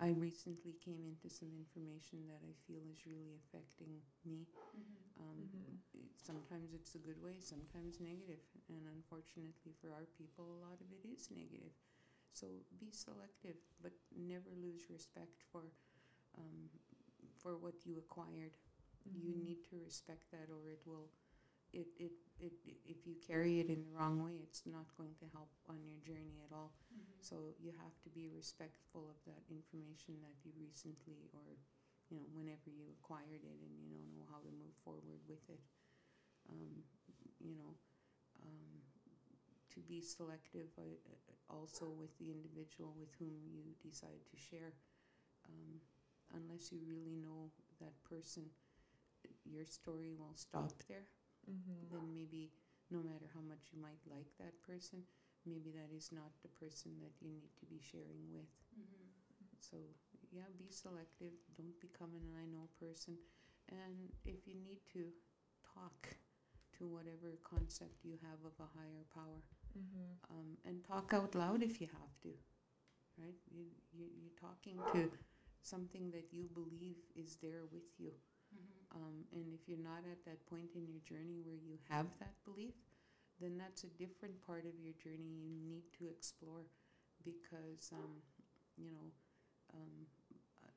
I recently came into some information that I feel is really affecting me. Mm-hmm. Sometimes it's a good way, sometimes negative. And unfortunately for our people, a lot of it is negative. So be selective, but never lose respect for what you acquired. Mm-hmm. You need to respect that, or it will. If you carry it in the wrong way, it's not going to help on your journey at all. Mm-hmm. So you have to be respectful of that information that you recently, or you know, whenever you acquired it, and you don't know how to move forward with it. You know, to be selective also with the individual with whom you decide to share, unless you really know that person, your story will stop there. Mm-hmm. Then maybe, no matter how much you might like that person, maybe that is not the person that you need to be sharing with. Mm-hmm. So, yeah, be selective. Don't become an I know person. And if you need to, talk to whatever concept you have of a higher power. Mm-hmm. And talk out loud if you have to, right? You're talking to something that you believe is there with you. Mm-hmm. And if you're not at that point in your journey where you have that belief, then that's a different part of your journey you need to explore, because, you know,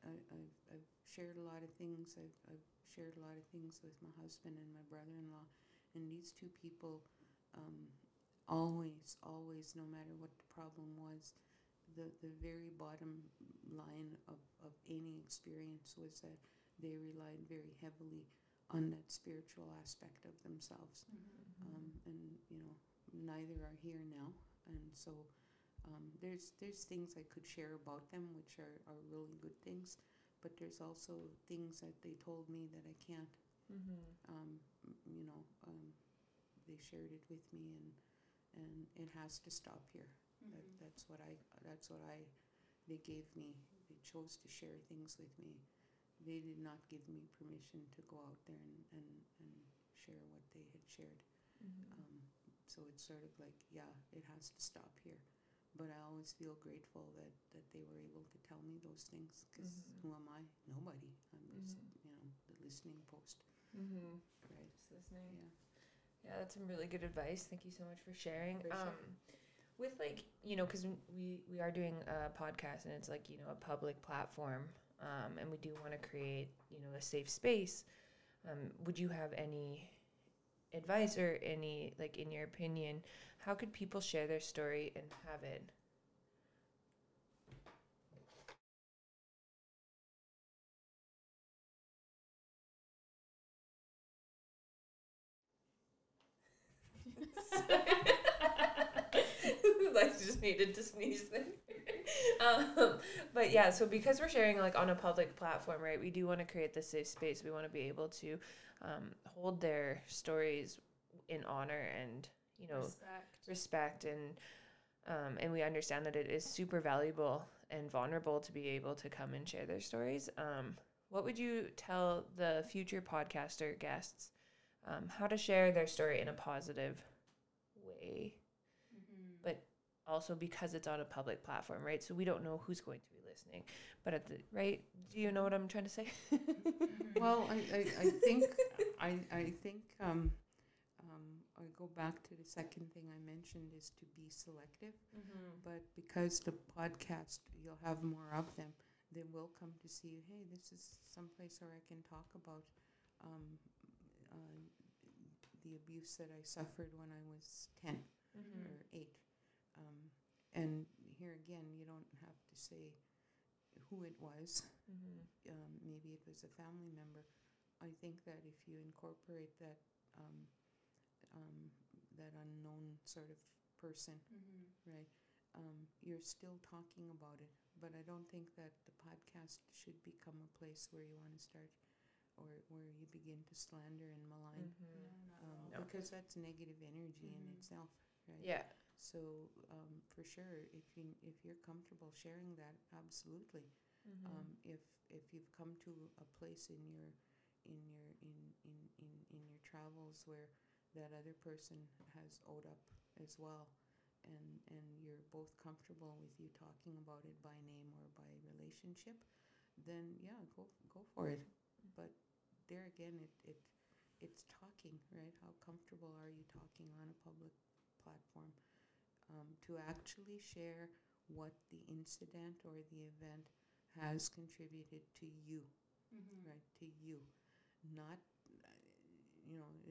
I've shared a lot of things. I've shared a lot of things with my husband and my brother-in-law, and these two people always, no matter what the problem was, the very bottom line of any experience was that they relied very heavily on that spiritual aspect of themselves. Mm-hmm. And, you know, neither are here now. And so there's things I could share about them, which are really good things, but there's also things that they told me that I can't. Mm-hmm. You know, they shared it with me, and it has to stop here. Mm-hmm. They gave me, they chose to share things with me. They did not give me permission to go out there and share what they had shared. Mm-hmm. So it's sort of like, yeah, it has to stop here. But I always feel grateful that they were able to tell me those things, because mm-hmm. who am I? Nobody. I'm just, mm-hmm. you know, the listening post. Mm-hmm. Right? Just listening. Yeah. Yeah, that's some really good advice. Thank you so much for sharing. For sure. With, like, you know, because we are doing a podcast, and it's like, you know, a public platform. And we do want to create, you know, a safe space. Would you have any advice, or any, like, in your opinion, how could people share their story and have it? Lexi just needed to sneeze then. But yeah, so because we're sharing, like, on a public platform, right, we do want to create this safe space. We want to be able to hold their stories in honor and, you know, respect and we understand that it is super valuable and vulnerable to be able to come and share their stories. What would you tell the future podcaster guests how to share their story in a positive way? But also because it's on a public platform, right? So we don't know who's going to be listening. But at the right, do you know what I'm trying to say? Well, I think I go back to the second thing I mentioned is to be selective. Mm-hmm. But because the podcast, you'll have more of them, they will come to see you. Hey, this is someplace where I can talk about the abuse that I suffered when I was 10 mm-hmm. or 8. And here again, you don't have to say who it was. Mm-hmm. Maybe it was a family member. I think that if you incorporate that that unknown sort of person, mm-hmm. right, you're still talking about it. But I don't think that the podcast should become a place where you want to start or where you begin to slander and malign, mm-hmm. No. Because that's negative energy mm-hmm. in itself. Right? Yeah. So for sure, if you're comfortable sharing that, absolutely. Mm-hmm. If you've come to a place in your travels where that other person has owed up as well, and you're both comfortable with you talking about it by name or by relationship, then yeah, go for it. But there again, it's talking, right? How comfortable are you talking on a public platform? To actually share what the incident or the event has contributed to you, mm-hmm. right? To you, not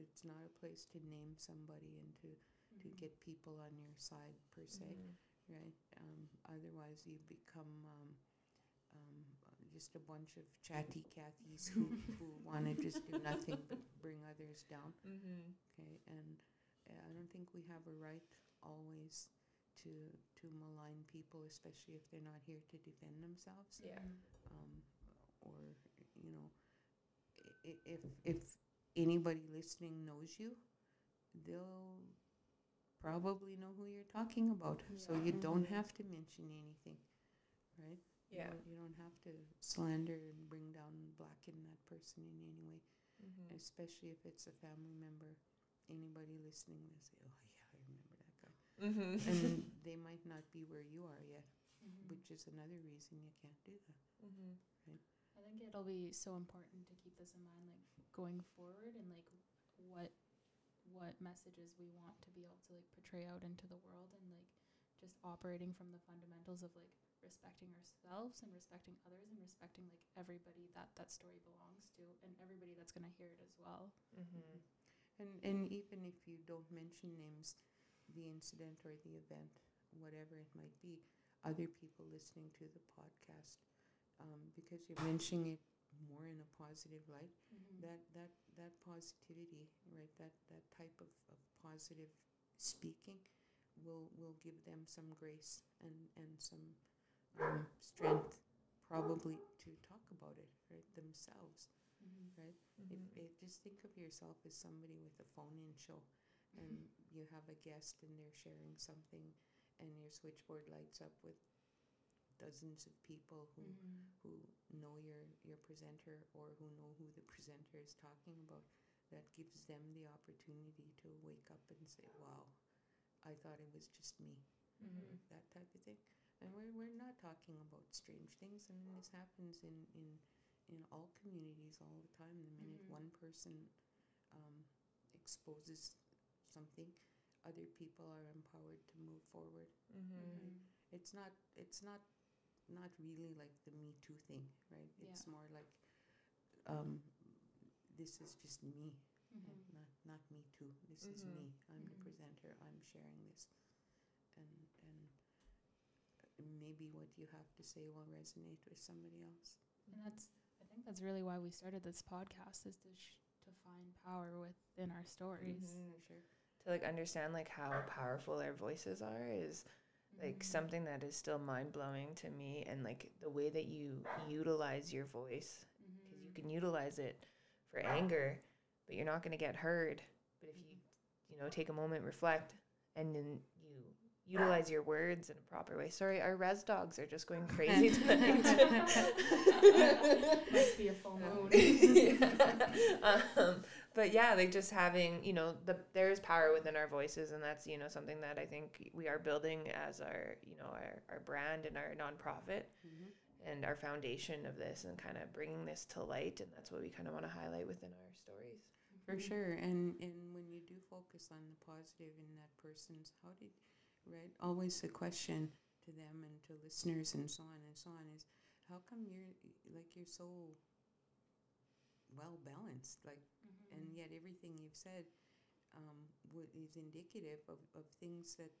it's not a place to name somebody and to mm-hmm. to get people on your side per se, mm-hmm. right? Otherwise, you become just a bunch of chatty Cathys who want to just do nothing but bring others down. Mm-hmm. Okay, and I don't think we have a right always to malign people, especially if they're not here to defend themselves. Yeah. Or if anybody listening knows you, they'll probably know who you're talking about. Yeah. So you don't have to mention anything, right? Yeah. You don't have to slander and bring down and blacken that person in any way, mm-hmm. especially if it's a family member. Anybody listening, they say, oh yeah, I remember that guy. Mm-hmm. And they might not be where you are yet, mm-hmm. which is another reason you can't do that. Mm-hmm. Right? I think it'll be so important to keep this in mind, like going forward, and like what messages we want to be able to like portray out into the world, and like just operating from the fundamentals of like respecting ourselves and respecting others and respecting like everybody that story belongs to, and everybody that's going to hear it as well. Mm-hmm. Mm-hmm. And even if you don't mention names, the incident or the event, whatever it might be, other people listening to the podcast, because you're mentioning it more in a positive light, mm-hmm. that positivity, right, that type of positive speaking will give them some grace and some strength probably to talk about it, right, themselves. Mm-hmm. Right? Mm-hmm. If just think of yourself as somebody with a phone-in show, and mm-hmm. you have a guest and they're sharing something, and your switchboard lights up with dozens of people who know your presenter or who know who the presenter is talking about. That gives them the opportunity to wake up and say, wow, I thought it was just me, mm-hmm. that type of thing. And we're not talking about strange things. I mean, this happens in all communities all the time. The minute mm-hmm. one person exposes something, other people are empowered to move forward. Mm-hmm. Right? It's not really like the Me Too thing, right? It's more like this is just me, mm-hmm. and not Me Too. This mm-hmm. is me. I'm mm-hmm. the presenter. I'm sharing this, and maybe what you have to say will resonate with somebody else. And I think that's really why we started this podcast, is to find power within our stories. Mm-hmm, sure. To like understand like how powerful our voices are is like mm-hmm. something that is still mind-blowing to me, and like the way that you utilize your voice, because mm-hmm. you can utilize it for anger, but you're not going to get heard. But if you take a moment, reflect, and then you utilize your words in a proper way. Sorry, our res dogs are just going crazy tonight. Must be a full moon. But yeah, like just having, you know, there is power within our voices, and that's, you know, something that I think we are building as our, you know, our brand and our nonprofit and our foundation of this, and kind of bringing this to light. And that's what we kind of want to highlight within our stories. For sure. And when you do focus on the positive in that person's, always the question to them and to listeners and so on is, how come you're so well balanced, and yet everything you've said is indicative of things that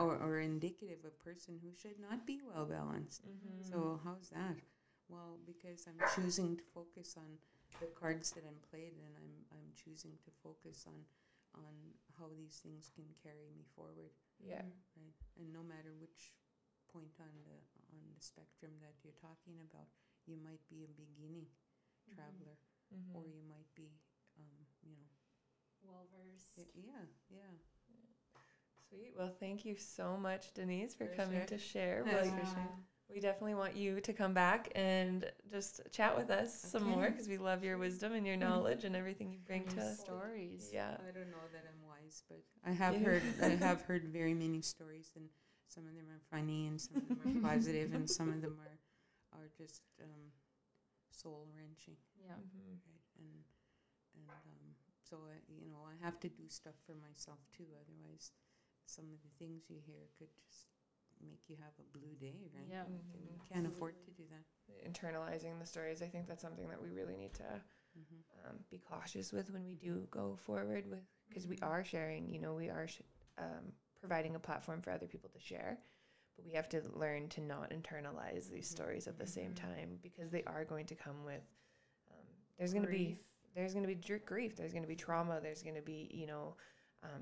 are indicative of a person who should not be well balanced. So how's that? Well, because I'm choosing to focus on the cards that I'm played, and I'm choosing to focus on how these things can carry me forward. Yeah. Right. And no matter which point on the spectrum that you're talking about, you might be a beginning traveler, or you might be, well versed. Yeah. Sweet. Well, thank you so much, Denise, for coming to share. Really appreciate. We definitely want you to come back and just chat with us some more, because we love your wisdom and your knowledge and everything you bring to us. Stories. Yeah. I don't know that I'm wise, but I have heard very many stories, and some of them are funny, and some of them are positive, and some of them are just soul wrenching. Yeah. Right. And so I have to do stuff for myself too, otherwise some of the things you hear could just make you have a blue day, right? Yeah. You can't afford to do that. Internalizing the stories, I think that's something that we really need to be cautious with when we do go forward with, because we are sharing, we are providing a platform for other people to share, but we have to learn to not internalize these stories at the same time, because they are going to come with, there's going to be grief, there's going to be trauma, there's going to be,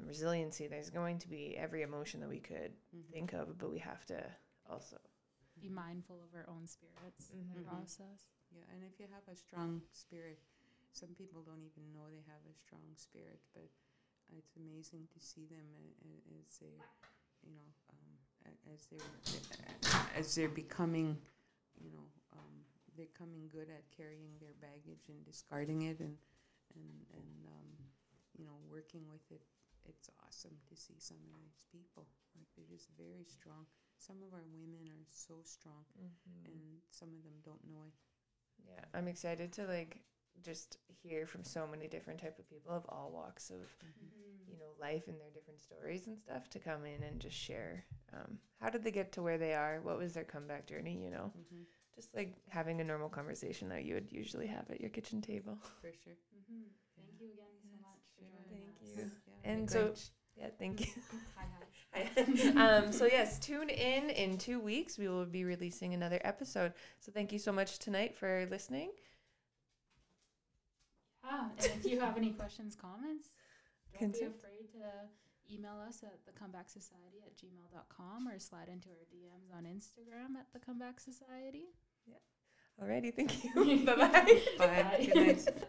resiliency, there's going to be every emotion that we could think of, but we have to also be mindful of our own spirits in the process. Yeah, and if you have a strong spirit, some people don't even know they have a strong spirit, but it's amazing to see them as they, as they're becoming, they're coming good at carrying their baggage and discarding it, and working with it. It's awesome to see some of these people. Like, they're just very strong. Some of our women are so strong, and some of them don't know it. Yeah, I'm excited to just hear from so many different type of people of all walks of life and their different stories and stuff, to come in and just share how did they get to where they are, what was their comeback journey, just like having a normal conversation that you would usually have at your kitchen table. For sure. Thank you again so much for joining us. Thank you. Yeah. And so, thank you. Hi. So yes, tune in 2 weeks. We will be releasing another episode. So thank you so much tonight for listening. Yeah, and if you have any questions, comments, don't be afraid to email us at thecomebacksociety@gmail.com, or slide into our DMs on Instagram at thecomebacksociety. Yeah. Alrighty, thank you. Bye-bye. Bye. Good night.